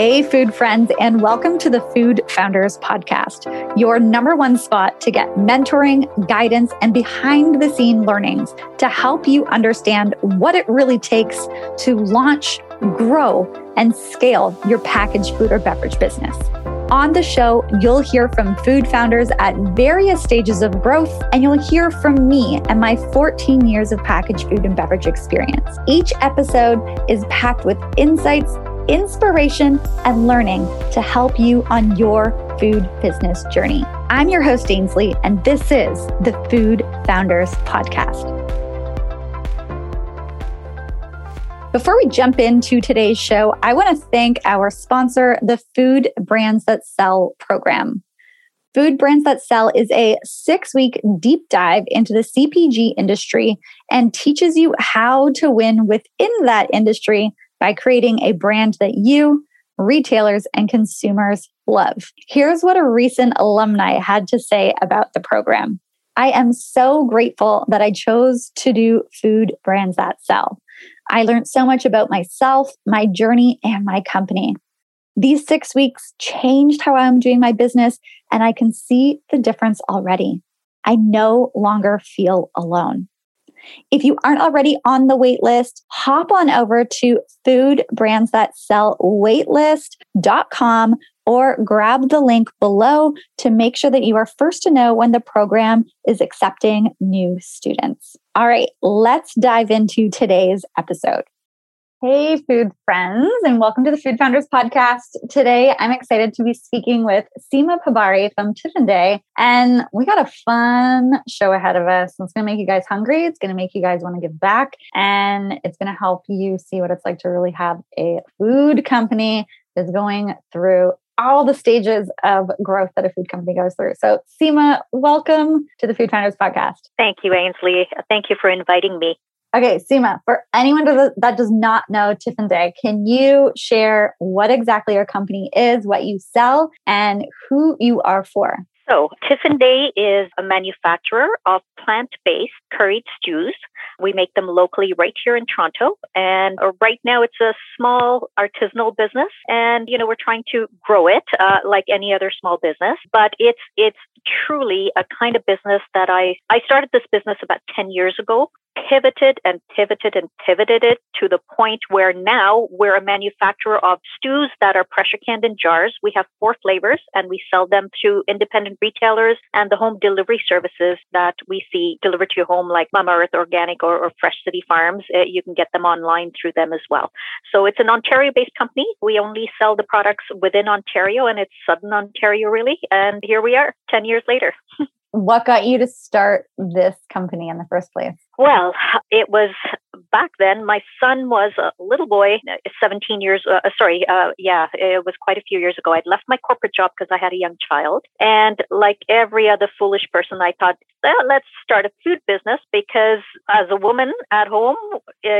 Hey, food friends, and welcome to the Food Founders Podcast, your number one spot to get mentoring, guidance, and behind-the-scene learnings to help you understand what it really takes to launch, grow, and scale your packaged food or beverage business. On the show, you'll hear from food founders at various stages of growth, and you'll hear from me and my 14 years of packaged food and beverage experience. Each episode is packed with insights, inspiration, and learning to help you on your food business journey. I'm your host, Ainsley, and this is the Food Founders Podcast. Before we jump into today's show, I want to thank our sponsor, the Food Brands That Sell program. Food Brands That Sell is a 6-week deep dive into the CPG industry and teaches you how to win within that industry by creating a brand that you, retailers, and consumers love. Here's what a recent alumni had to say about the program. I am so grateful that I chose to do Food Brands That Sell. I learned so much about myself, my journey, and my company. These 6 weeks changed how I'm doing my business, and I can see the difference already. I no longer feel alone. If you aren't already on the waitlist, hop on over to foodbrandsthatsellwaitlist.com or grab the link below to make sure that you are first to know when the program is accepting new students. All right, let's dive into today's episode. Hey, food friends, and welcome to the Food Founders Podcast. Today, I'm excited to be speaking with Seema Pabari from Tiffin Day, and we got a fun show ahead of us. It's going to make you guys hungry. It's going to make you guys want to give back, and it's going to help you see what it's like to really have a food company that's going through all the stages of growth that a food company goes through. So Seema, welcome to the Food Founders Podcast. Thank you, Ainsley. Thank you for inviting me. Okay, Seema, for anyone that does not know Tiffin Day, can you share what exactly your company is, what you sell, and who you are for? So Tiffin Day is a manufacturer of plant-based curried stews. We make them locally right here in Toronto. And right now it's a small artisanal business. And, we're trying to grow it like any other small business. But it's truly a kind of business that I started this business about 10 years ago. Pivoted it to the point where now we're a manufacturer of stews that are pressure canned in jars. We have 4 flavors and we sell them through independent retailers and the home delivery services that we see delivered to your home, like Mama Earth Organic or Fresh City Farms. You can get them online through them as well. So it's an Ontario-based company. We only sell the products within Ontario, and it's Southern Ontario, really. And here we are 10 years later. What got you to start this company in the first place? Well, it was back then. My son was a little boy, 17 years. It was quite a few years ago. I'd left my corporate job because I had a young child. And like every other foolish person, I thought, let's start a food business, because as a woman at home,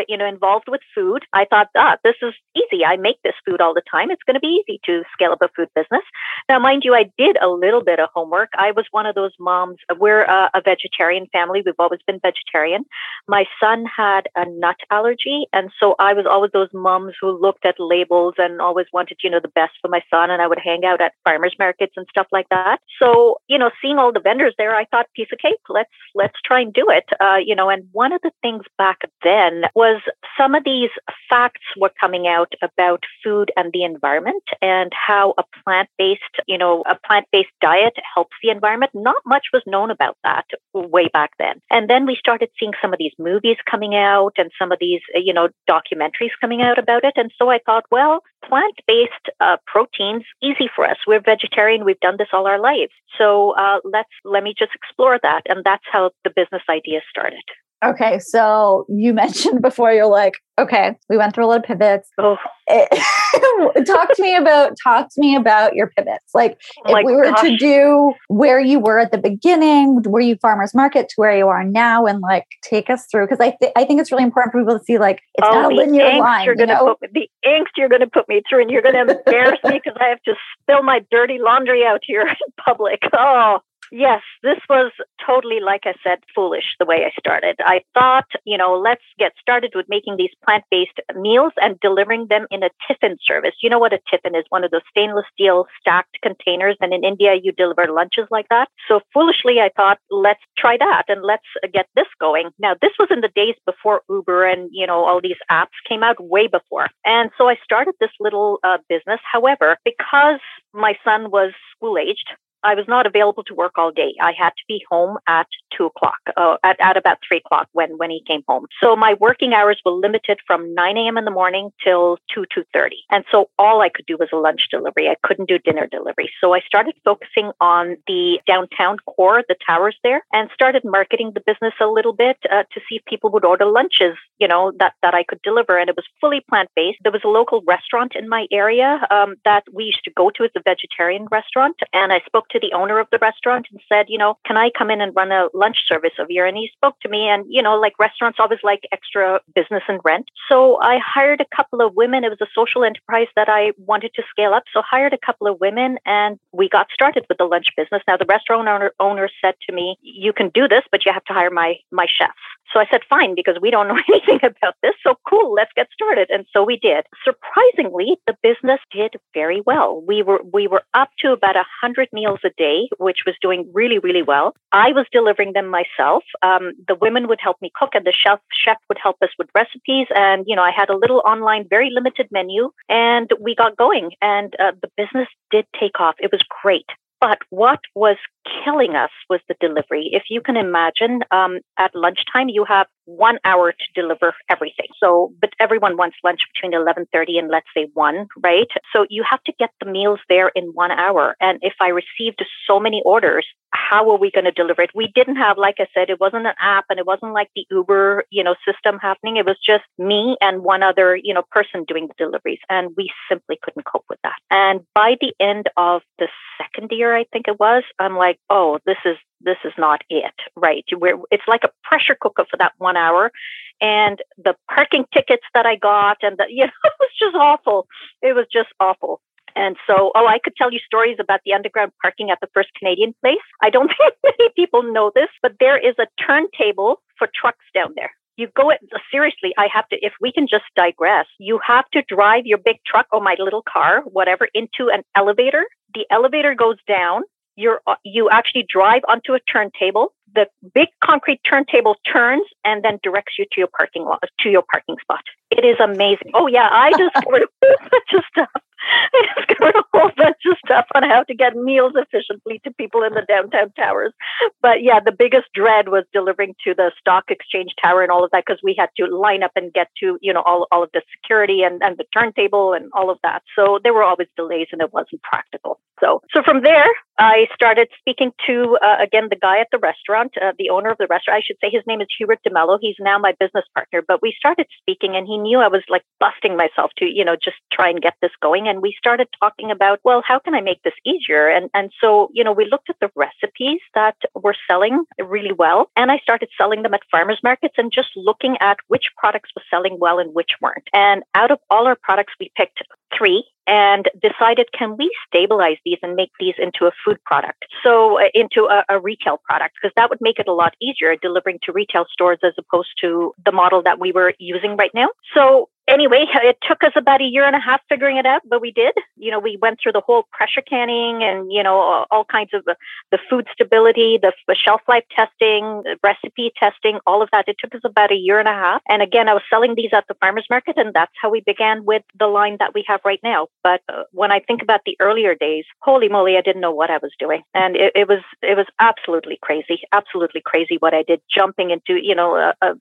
involved with food, I thought, this is easy. I make this food all the time. It's going to be easy to scale up a food business. Now, mind you, I did a little bit of homework. I was one of those moms. We're a vegetarian family. We've always been vegetarian. My son had a nut allergy. And so I was always those moms who looked at labels and always wanted, the best for my son. And I would hang out at farmers markets and stuff like that. So, seeing all the vendors there, I thought, piece of cake, let's try and do it. And one of the things back then was some of these facts were coming out about food and the environment and how a plant-based diet helps the environment. Not much was known about that way back then. And then we started seeing some of these movies coming out and some of these, documentaries coming out about it. And so I thought, well, plant-based proteins, easy for us. We're vegetarian. We've done this all our lives. So let me just explore that. And that's how the business idea started. Okay. So you mentioned before, you're like, okay, we went through a lot of pivots. Oh. Talk to me about your pivots. Like, if we were to do where you were at the beginning, were you farmers market to where you are now, and like take us through, because I think it's really important for people to see, like, it's not a linear line. The angst you're going to put me through, and you're going to embarrass me because I have to spill my dirty laundry out here in public. Oh. Yes, this was totally, like I said, foolish the way I started. I thought, let's get started with making these plant-based meals and delivering them in a tiffin service. You know what a tiffin is? One of those stainless steel stacked containers. And in India, you deliver lunches like that. So foolishly, I thought, let's try that and let's get this going. Now, this was in the days before Uber and, all these apps came out, way before. And so I started this little business. However, because my son was school-aged, I was not available to work all day. I had to be home at 2 o'clock, at about 3 o'clock when he came home. So my working hours were limited from 9 a.m. in the morning till 2:30. And so all I could do was a lunch delivery. I couldn't do dinner delivery. So I started focusing on the downtown core, the towers there, and started marketing the business a little bit to see if people would order lunches, that I could deliver. And it was fully plant-based. There was a local restaurant in my area that we used to go to. It's a vegetarian restaurant. And I spoke to the owner of the restaurant and said, can I come in and run a lunch service of yours? And he spoke to me and, restaurants always like extra business and rent. So I hired a couple of women. It was a social enterprise that I wanted to scale up. So hired a couple of women and we got started with the lunch business. Now, the restaurant owner said to me, you can do this, but you have to hire my chef. So I said, fine, because we don't know anything about this. So cool, let's get started. And so we did. Surprisingly, the business did very well. We were up to about 100 meals a day, which was doing really, really well. I was delivering them myself. The women would help me cook and the chef would help us with recipes. And, I had a little online, very limited menu and we got going and the business did take off. It was great. But what was killing us was the delivery. If you can imagine, at lunchtime, you have 1 hour to deliver everything. So, but everyone wants lunch between 11:30 and let's say 1, right? So you have to get the meals there in 1 hour. And if I received so many orders, how are we going to deliver it? We didn't have, like I said, it wasn't an app and it wasn't like the Uber, system happening. It was just me and one other, person doing the deliveries. And we simply couldn't cope with that. And by the end of the second year, I think it was, I'm like, oh, this is not it, right? It's like a pressure cooker for that 1 hour. And the parking tickets that I got and it was just awful. It was just awful. And so, I could tell you stories about the underground parking at the First Canadian Place. I don't think many people know this, but there is a turntable for trucks down there. You go at, seriously, I have to, if we can just digress, you have to drive your big truck or my little car, whatever, into an elevator. The elevator goes down. You actually drive onto a turntable. The big concrete turntable turns and then directs you to your parking lot, to your parking spot. It is amazing. Oh yeah, I discovered a whole bunch of stuff. On how to get meals efficiently to people in the downtown towers. But yeah, the biggest dread was delivering to the stock exchange tower and all of that, because we had to line up and get to, all of the security and the turntable and all of that. So there were always delays and it wasn't practical. So from there, I started speaking to, again, the guy at the restaurant, the owner of the restaurant. I should say his name is Hubert DeMello. He's now my business partner. But we started speaking and he knew I was like busting myself to, just try and get this going. And we started talking about, well, how can I make this easier? And so, we looked at the recipes that were selling really well. And I started selling them at farmers markets and just looking at which products were selling well and which weren't. And out of all our products, we picked 3. And decided, can we stabilize these and make these into a food product? So into a retail product, because that would make it a lot easier delivering to retail stores as opposed to the model that we were using right now. So anyway, it took us about a year and a half figuring it out, but we did. We went through the whole pressure canning and, all kinds of the food stability, the shelf life testing, the recipe testing, all of that. It took us about a year and a half. And again, I was selling these at the farmer's market, and that's how we began with the line that we have right now. But when I think about the earlier days, holy moly, I didn't know what I was doing. And it was absolutely crazy what I did, jumping into,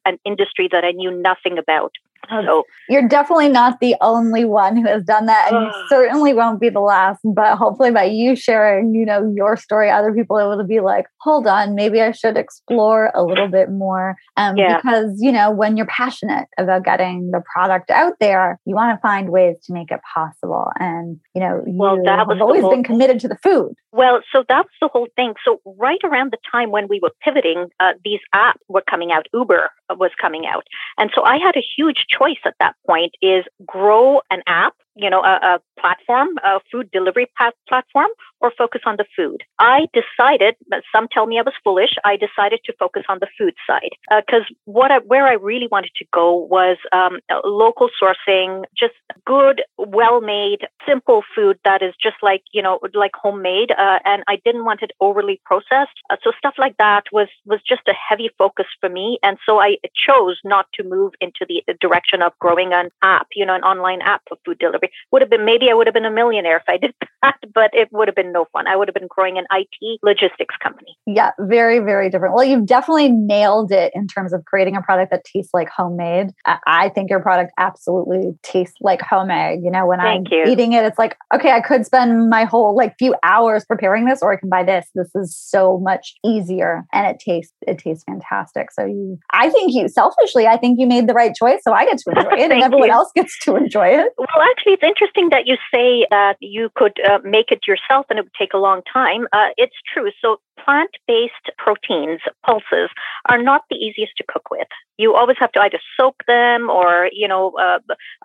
an industry that I knew nothing about. So you're definitely not the only one who has done that. And you certainly won't be the last, but hopefully by you sharing, your story, other people will be like, hold on, maybe I should explore a little bit more. Because, when you're passionate about getting the product out there, you want to find ways to make it possible. And, you've always been committed to the food. Well, so that's the whole thing. So right around the time when we were pivoting, these apps were coming out. Uber was coming out. And so I had a huge choice at that point is grow an app, platform, a food delivery platform, or focus on the food. I decided, but some tell me I was foolish, I decided to focus on the food side because where I really wanted to go was local sourcing, just good, well-made, simple food that is just like homemade. And I didn't want it overly processed. So stuff like that was just a heavy focus for me. And so I chose not to move into the direction of growing an app, an online app for food delivery. Maybe I would have been a millionaire if I did that, but it would have been no fun. I would have been growing an IT logistics company. Yeah, very, very different. Well, you've definitely nailed it in terms of creating a product that tastes like homemade. I think your product absolutely tastes like homemade. When I'm eating it, it's like, okay, I could spend my whole few hours preparing this, or I can buy this. This is so much easier, and it tastes fantastic. So I think you made the right choice. So I get to enjoy it, and everyone else gets to enjoy it. Well, actually, it's interesting that you say that you could make it yourself, and it would take a long time. It's true. So plant-based proteins, pulses, are not the easiest to cook with. You always have to either soak them or,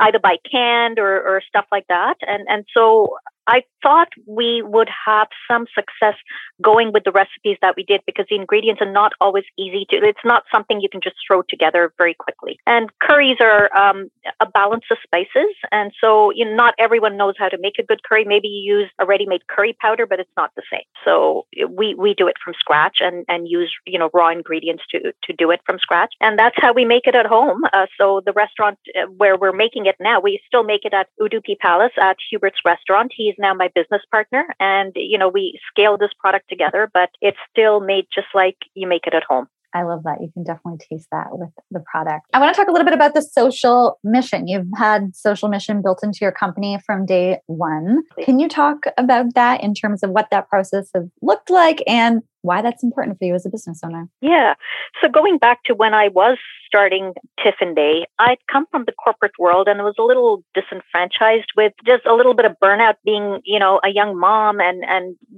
either buy canned or stuff like that. And so I thought we would have some success going with the recipes that we did because the ingredients are not always easy to, it's not something you can just throw together very quickly. And curries are a balance of spices. And so not everyone knows how to make a good curry. Maybe you use a ready-made curry powder, but it's not the same. So we do it from scratch and use, raw ingredients to do it from scratch. And that's how we make it at home. So the restaurant where we're making it now, we still make it at Udupi Palace at Hubert's restaurant. He's now my business partner, and we scale this product together, but it's still made just like you make it at home. I love that. You can definitely taste that with the product. I want to talk a little bit about the social mission. You've had social mission built into your company from day one. Can you talk about that in terms of what that process has looked like and why that's important for you as a business owner? Yeah. So going back to when I was starting Tiffin Day, I'd come from the corporate world and was a little disenfranchised with just a little bit of burnout being, a young mom and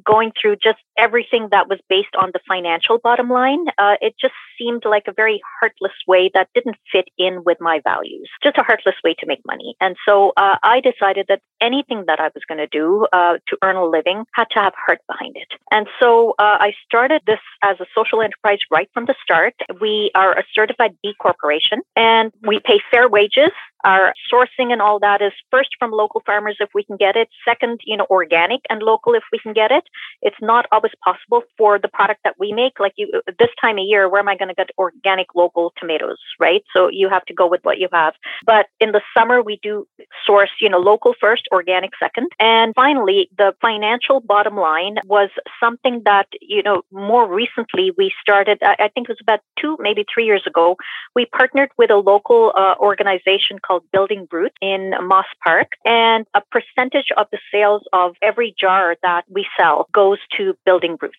going through just everything that was based on the financial bottom line. It just seemed like a very heartless way that didn't fit in with my values, just a heartless way to make money. And so I decided that anything that I was going to do to earn a living had to have heart behind it. And so I started this as a social enterprise right from the start. We are a certified B Corporation and we pay fair wages. Our sourcing and all that is first from local farmers if we can get it. Second, organic and local if we can get it. It's not always possible for the product that we make. This time of year, where am I going to get organic local tomatoes, right? So you have to go with what you have. But in the summer, we do source, local first, organic second. And finally, the financial bottom line was something that, more recently, we started, I think it was about 2, maybe 3 years ago, we partnered with a local organization called Building Roots in Moss Park. And a percentage of the sales of every jar that we sell goes to Building Roots.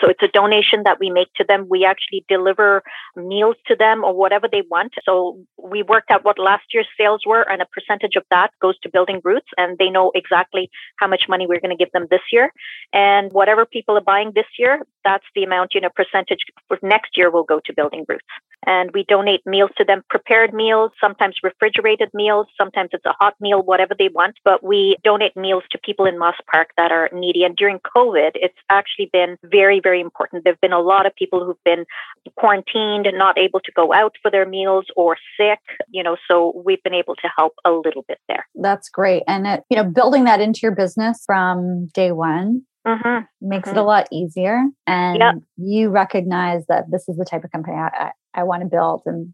So it's a donation that we make to them. We actually deliver meals to them or whatever they want. So we worked out what last year's sales were, and a percentage of that goes to Building Roots, and they know exactly how much money we're going to give them this year. And whatever people are buying this year, that's the amount, percentage for next year will go to Building Roots. And we donate meals to them, prepared meals, sometimes refrigerated meals, sometimes it's a hot meal, whatever they want. But we donate meals to people in Moss Park that are needy. And during COVID, it's actually been very, very important. There've been a lot of people who've been quarantined and not able to go out for their meals or sick, so we've been able to help a little bit there. That's great. And it, building that into your business from day one mm-hmm. makes mm-hmm. it a lot easier. And yep. you recognize that this is the type of company I want to build, and,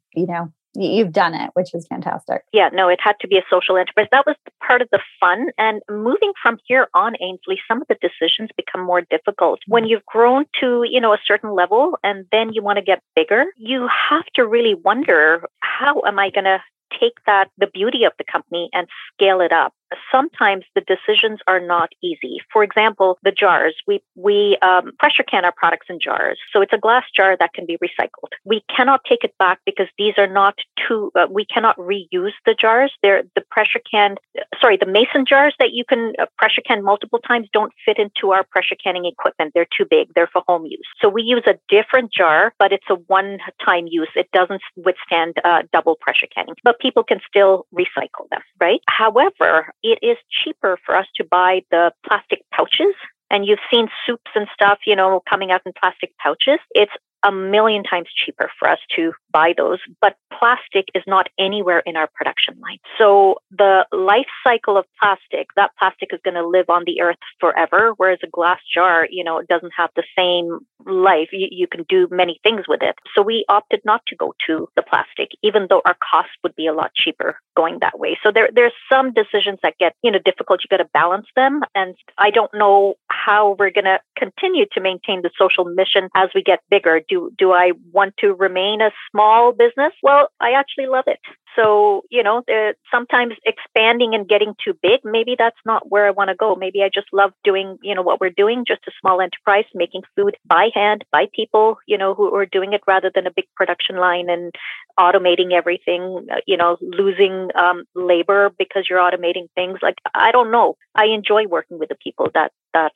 you've done it, which is fantastic. Yeah, no, it had to be a social enterprise. That was part of the fun. And moving from here on, Ainsley, some of the decisions become more difficult. When you've grown to, a certain level and then you want to get bigger, you have to really wonder, how am I going to take the beauty of the company and scale it up? Sometimes the decisions are not easy. For example, the jars, we pressure can our products in jars. So it's a glass jar that can be recycled. We cannot take it back because these are not we cannot reuse the jars. The mason jars that you can pressure can multiple times don't fit into our pressure canning equipment. They're too big. They're for home use. So we use a different jar, but it's a one-time use. It doesn't withstand double pressure canning, but people can still recycle them, right? However, it is cheaper for us to buy the plastic pouches. And you've seen soups and stuff, you know, coming out in plastic pouches. It's a million times cheaper for us to buy those, but plastic is not anywhere in our production line. So the life cycle of plastic, that plastic is going to live on the earth forever, whereas a glass jar, you know, it doesn't have the same life. You can do many things with it. So we opted not to go to the plastic, even though our cost would be a lot cheaper going that way. So there's some decisions that get, you know, difficult. You got to balance them. And I don't know how we're going to continue to maintain the social mission as we get bigger. Do I want to remain a small business? Well, I actually love it. So, you know, sometimes expanding and getting too big, maybe that's not where I want to go. Maybe I just love doing, you know, what we're doing, just a small enterprise, making food by hand, by people, you know, who are doing it rather than a big production line and automating everything, you know, losing labor because you're automating things. Like, I don't know. I enjoy working with the people that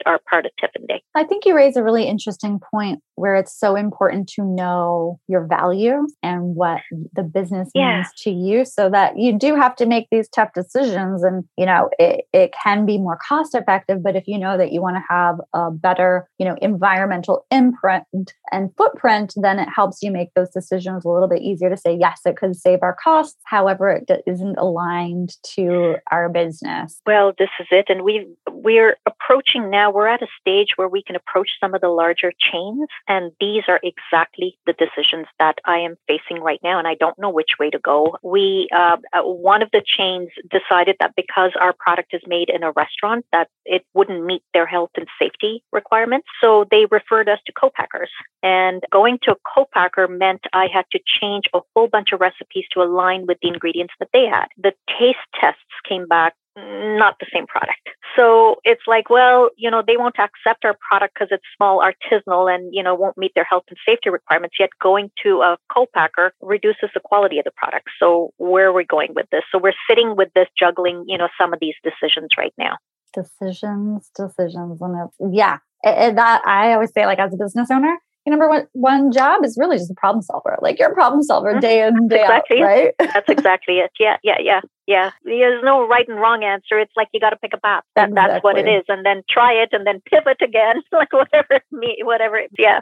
are part of Tiffin Day. I think you raise a really interesting point where it's so important to know your value and what the business means to you, so that you do have to make these tough decisions. And, you know, it can be more cost effective, but if you know that you want to have a better, you know, environmental imprint and footprint, then it helps you make those decisions a little bit easier to say, yes, it could save our costs. However, it isn't aligned to our business. Well, this is it. And we're approaching now, we're at a stage where we can approach some of the larger chains, and these are exactly the decisions that I am facing right now, and I don't know which way to go. We, one of the chains decided that because our product is made in a restaurant, that it wouldn't meet their health and safety requirements, so they referred us to co-packers. And going to a co-packer meant I had to change a whole bunch of recipes to align with the ingredients that they had. The taste tests came back not the same product. So it's like, well, you know, they won't accept our product because it's small, artisanal, and, you know, won't meet their health and safety requirements, yet going to a co-packer reduces the quality of the product. So where are we going with this? So we're sitting with this, juggling, you know, some of these decisions right now. Decisions. And yeah, that I always say, like, as a business owner, your number one job is really just a problem solver. Like, you're a problem solver day in, day out, right? That's exactly it. Yeah. There's no right and wrong answer. It's like, you got to pick a path. That's what it is. And then try it and then pivot again, like whatever it, yeah.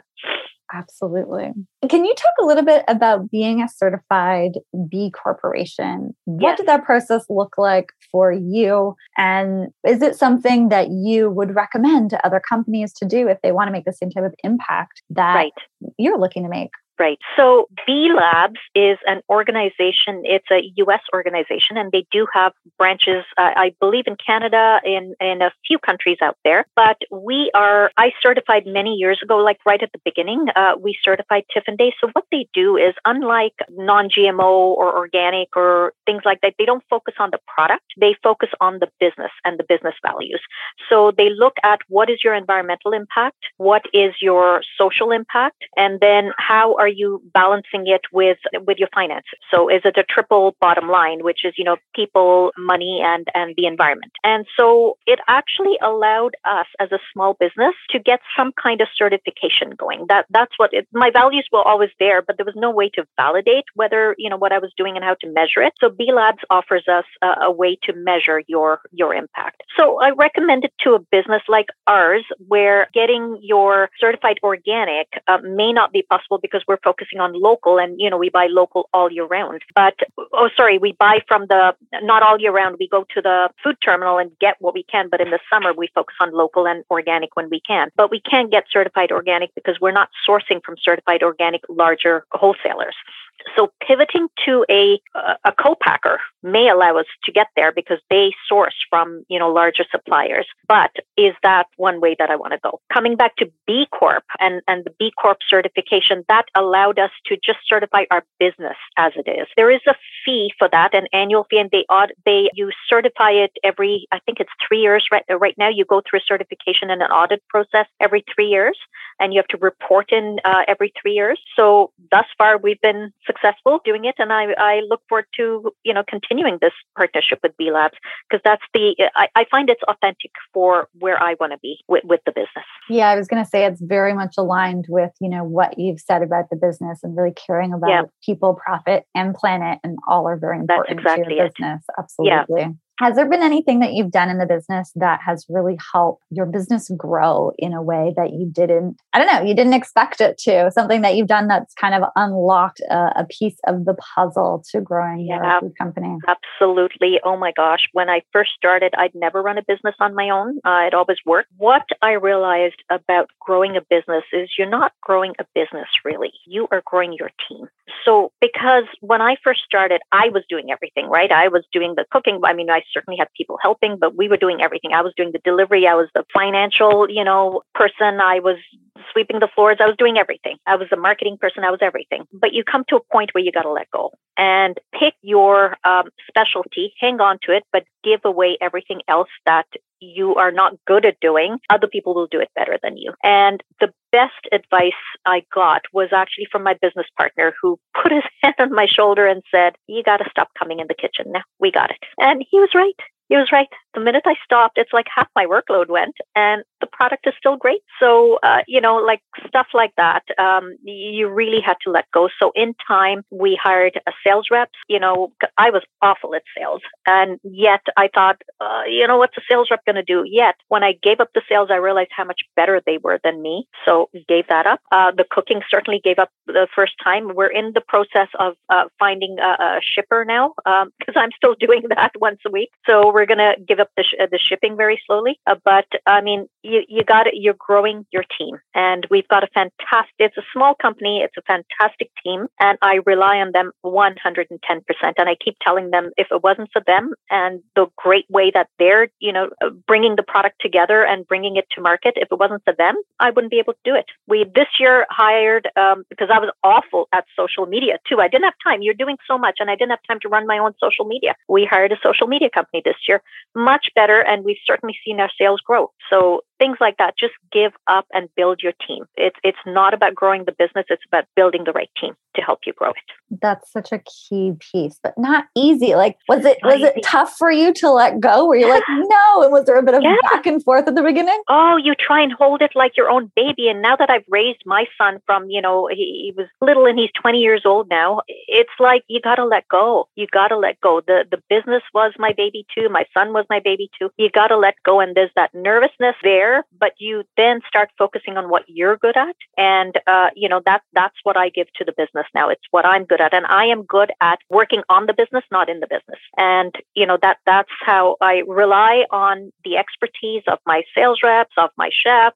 Absolutely. Can you talk a little bit about being a certified B Corporation? What did that process look like for you? And is it something that you would recommend to other companies to do if they want to make the same type of impact that you're looking to make? Right. So B Labs is an organization. It's a U.S. organization, and they do have branches, I believe, in Canada, in a few countries out there. But I certified many years ago, like right at the beginning, we certified Tiffin Day. So what they do is, unlike non-GMO or organic or things like that, they don't focus on the product. They focus on the business and the business values. So they look at what is your environmental impact, what is your social impact, and then how are you balancing it with your finances? So is it a triple bottom line, which is, you know, people, money, and the environment? And so it actually allowed us as a small business to get some kind of certification going. That's what my values were always there, but there was no way to validate whether, you know, what I was doing and how to measure it. So B Labs offers us a way to measure your impact. So I recommend it to a business like ours, where getting your certified organic may not be possible because we're focusing on local, and, you know, we buy local all year round. But, we buy from not all year round. We go to the food terminal and get what we can. But in the summer, we focus on local and organic when we can. But we can't get certified organic because we're not sourcing from certified organic larger wholesalers. So pivoting to a co-packer may allow us to get there because they source from, you know, larger suppliers. But is that one way that I want to go? Coming back to B Corp and the B Corp certification, that allowed us to just certify our business as it is. There is a fee for that, an annual fee, and you certify it every, I think it's 3 years right now. You go through a certification and an audit process every 3 years, and you have to report in every 3 years. So thus far, we've been successful doing it, and I look forward to, you know, continuing this partnership with B Labs, because that's I find it's authentic for where I want to be with the business. Yeah, I was going to say it's very much aligned with, you know, what you've said about the business and really caring about people, profit, and planet, and all are very important to your business. Absolutely. Yeah. Has there been anything that you've done in the business that has really helped your business grow in a way that you didn't, you didn't expect it to? Something that you've done that's kind of unlocked a piece of the puzzle to growing your food company? Absolutely. Oh my gosh. When I first started, I'd never run a business on my own. I'd always worked. What I realized about growing a business is you're not growing a business, really. You are growing your team. So because when I first started, I was doing everything, right? I was doing the cooking. I mean, I certainly had people helping, but we were doing everything. I was doing the delivery. I was the financial, person. I was sweeping the floors. I was doing everything. I was the marketing person. I was everything. But you come to a point where you got to let go and pick your specialty, hang on to it, but give away everything else that you are not good at doing. Other people will do it better than you. And the best advice I got was actually from my business partner, who put his hand on my shoulder and said, "You got to stop coming in the kitchen now. We got it." And he was right. He was right. The minute I stopped, it's like half my workload went and the product is still great. So, stuff like that, you really had to let go. So in time, we hired a sales rep. I was awful at sales. And yet I thought, what's a sales rep going to do? Yet when I gave up the sales, I realized how much better they were than me. So gave that up. The cooking certainly gave up the first time. We're in the process of finding a shipper now, because I'm still doing that once a week. So we're going to give up the shipping very slowly. But I mean, you got it. You're growing your team, and we've got it's a small company. It's a fantastic team, and I rely on them 110%. And I keep telling them, if it wasn't for them and the great way that they're, bringing the product together and bringing it to market, if it wasn't for them, I wouldn't be able to do it. We this year hired, because I was awful at social media too. I didn't have time. You're doing so much, and I didn't have time to run my own social media. We hired a social media company this year. Much better, and we've certainly seen our sales grow. So things like that, just give up and build your team. It's not about growing the business, it's about building the right team to help you grow it. That's such a key piece, but not easy. Like, was it tough for you to let go? Were you like, no? And was there a bit of back and forth at the beginning? Oh, you try and hold it like your own baby. And now that I've raised my son from, he was little and he's 20 years old now, it's like, you got to let go. You got to let go. The business was my baby too. My son was my baby too. You got to let go. And there's that nervousness there, but you then start focusing on what you're good at. And, that's what I give to the business now. It's what I'm good at. And I am good at working on the business, not in the business. And, that's how I rely on the expertise of my sales reps, of my chef,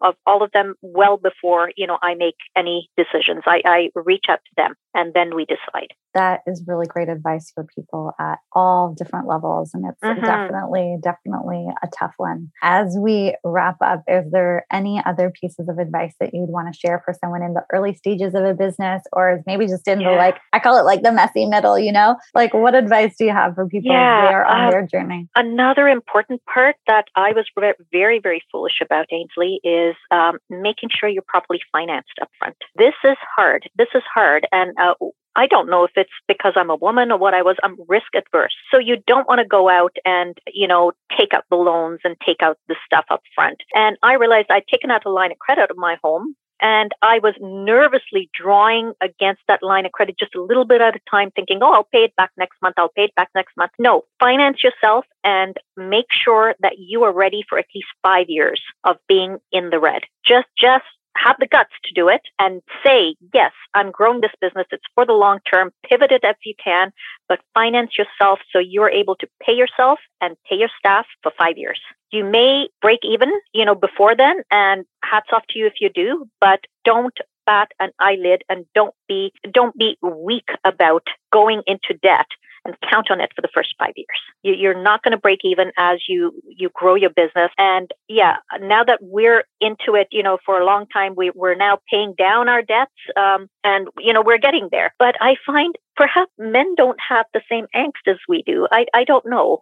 of all of them well before, I make any decisions. I reach out to them and then we decide. That is really great advice for people at all different levels. And it's definitely a tough one. As we wrap up, is there any other pieces of advice that you'd want to share for someone in the early stages of a business, or is maybe just in the, I call it like the messy middle, what advice do you have for people as they are on their journey? Another important part that I was very, very foolish about, Ainsley, is making sure you're properly financed up front. This is hard. And I don't know if it's because I'm a woman or what I was. I'm risk adverse. So you don't want to go out and, take out the loans and take out the stuff up front. And I realized I'd taken out a line of credit of my home. And I was nervously drawing against that line of credit just a little bit at a time, thinking, I'll pay it back next month. No, finance yourself and make sure that you are ready for at least 5 years of being in the red. Just have the guts to do it and say, yes, I'm growing this business. It's for the long term. Pivot it if you can, but finance yourself so you're able to pay yourself and pay your staff for 5 years. You may break even, before then, and hats off to you if you do, but don't bat an eyelid and don't be weak about going into debt and count on it for the first 5 years. You're not going to break even as you grow your business. And now that we're into it, for a long time, we're now paying down our debts, and, we're getting there. But I find perhaps men don't have the same angst as we do. I don't know.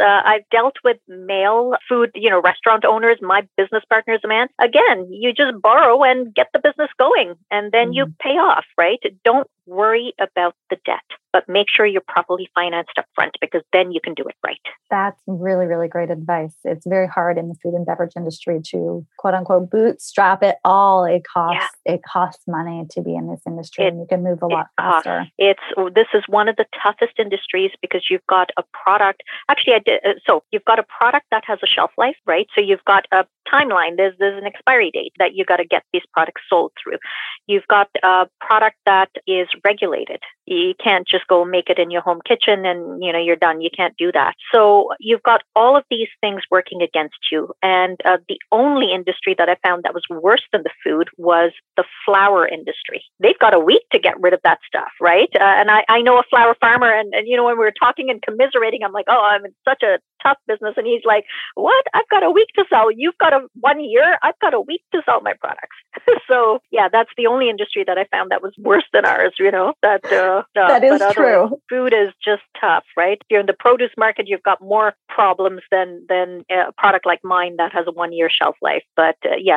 I've dealt with male food, restaurant owners. My business partner is a man. Again, you just borrow and get the business going, and then you pay off, right? Don't worry about the debt, but make sure you're properly financed up front, because then you can do it right. That's really, really great advice. It's very hard in the food and beverage industry to quote unquote bootstrap it all. It costs it costs money to be in this industry, and you can move a lot faster. This is one of the toughest industries because you've got a product. Actually, so you've got a product that has a shelf life, right? So you've got a timeline. There's an expiry date that you got to get these products sold through. You've got a product that is regulated. You can't just go make it in your home kitchen and you're done. You can't do that. So you've got all of these things working against you. And the only industry that I found that was worse than the food was the flour industry. They've got a week to get rid of that stuff, right? And I know a flour farmer, and when we were talking and commiserating, I'm like, oh, I'm in such a tough business. And he's like, what? I've got a week to sell. You've got 1 year. I've got a week to sell my products. So yeah, that's the only industry that I found that was worse than ours, That is true. Food is just tough, right? If you're in the produce market, you've got more problems than a product like mine that has a 1 year shelf life. But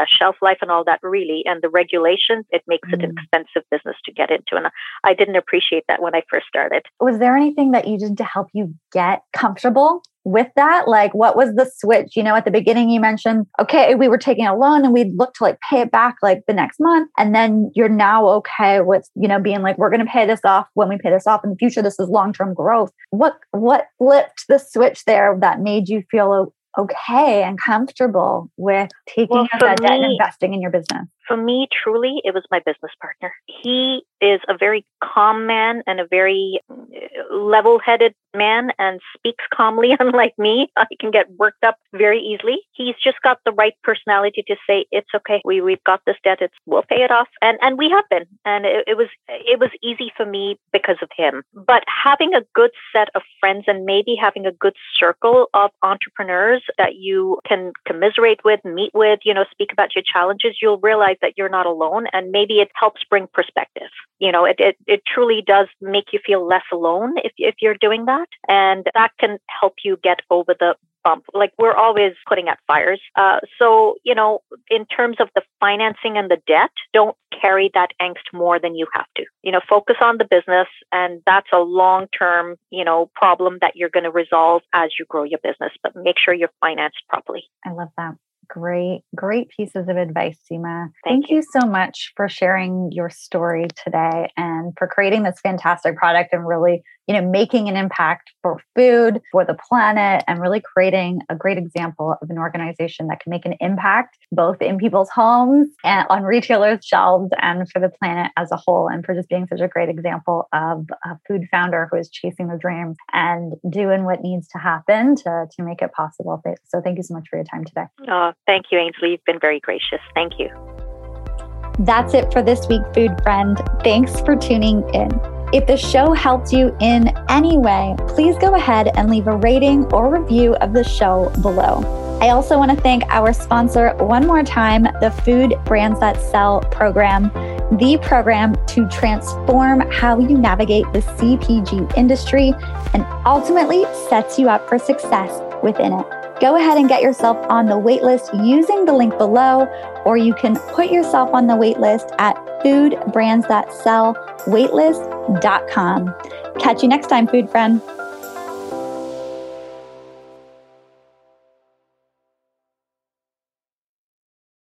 shelf life and all that really, and the regulations, it makes it an expensive business to get into. And I didn't appreciate that when I first started. Was there anything that you did to help you get comfortable with that? Like, what was the switch? At the beginning, you mentioned, okay, we were taking a loan and we'd look to pay it back the next month. And then you're now okay with, being like, we're going to pay this off when we pay this off in the future. This is long-term growth. What flipped the switch there that made you feel okay and comfortable with taking out that debt and investing in your business? For me, truly, it was my business partner. He is a very calm man and a very level-headed man and speaks calmly. Unlike me, I can get worked up very easily. He's just got the right personality to say, it's okay. We've got this debt. We'll pay it off. And we have been. And it was easy for me because of him. But having a good set of friends and maybe having a good circle of entrepreneurs that you can commiserate with, meet with, speak about your challenges, you'll realize that you're not alone, and maybe it helps bring perspective. It truly does make you feel less alone if you're doing that, and that can help you get over the bump. We're always putting out fires. So in terms of the financing and the debt, don't carry that angst more than you have to. Focus on the business, and that's a long-term, problem that you're going to resolve as you grow your business, but make sure you're financed properly. I love that. Great pieces of advice, Seema. Thank you so much for sharing your story today and for creating this fantastic product and really, making an impact for food, for the planet, and really creating a great example of an organization that can make an impact both in people's homes and on retailers' shelves and for the planet as a whole, and for just being such a great example of a food founder who is chasing their dreams and doing what needs to happen to make it possible. So thank you so much for your time today. Thank you, Ainsley. You've been very gracious. Thank you. That's it for this week, Food Friend. Thanks for tuning in. If the show helped you in any way, please go ahead and leave a rating or review of the show below. I also want to thank our sponsor one more time, the Food Brands That Sell program, the program to transform how you navigate the CPG industry and ultimately sets you up for success within it. Go ahead and get yourself on the waitlist using the link below, or you can put yourself on the waitlist at foodbrandsthatsellwaitlist.com. Catch you next time, Food Friend.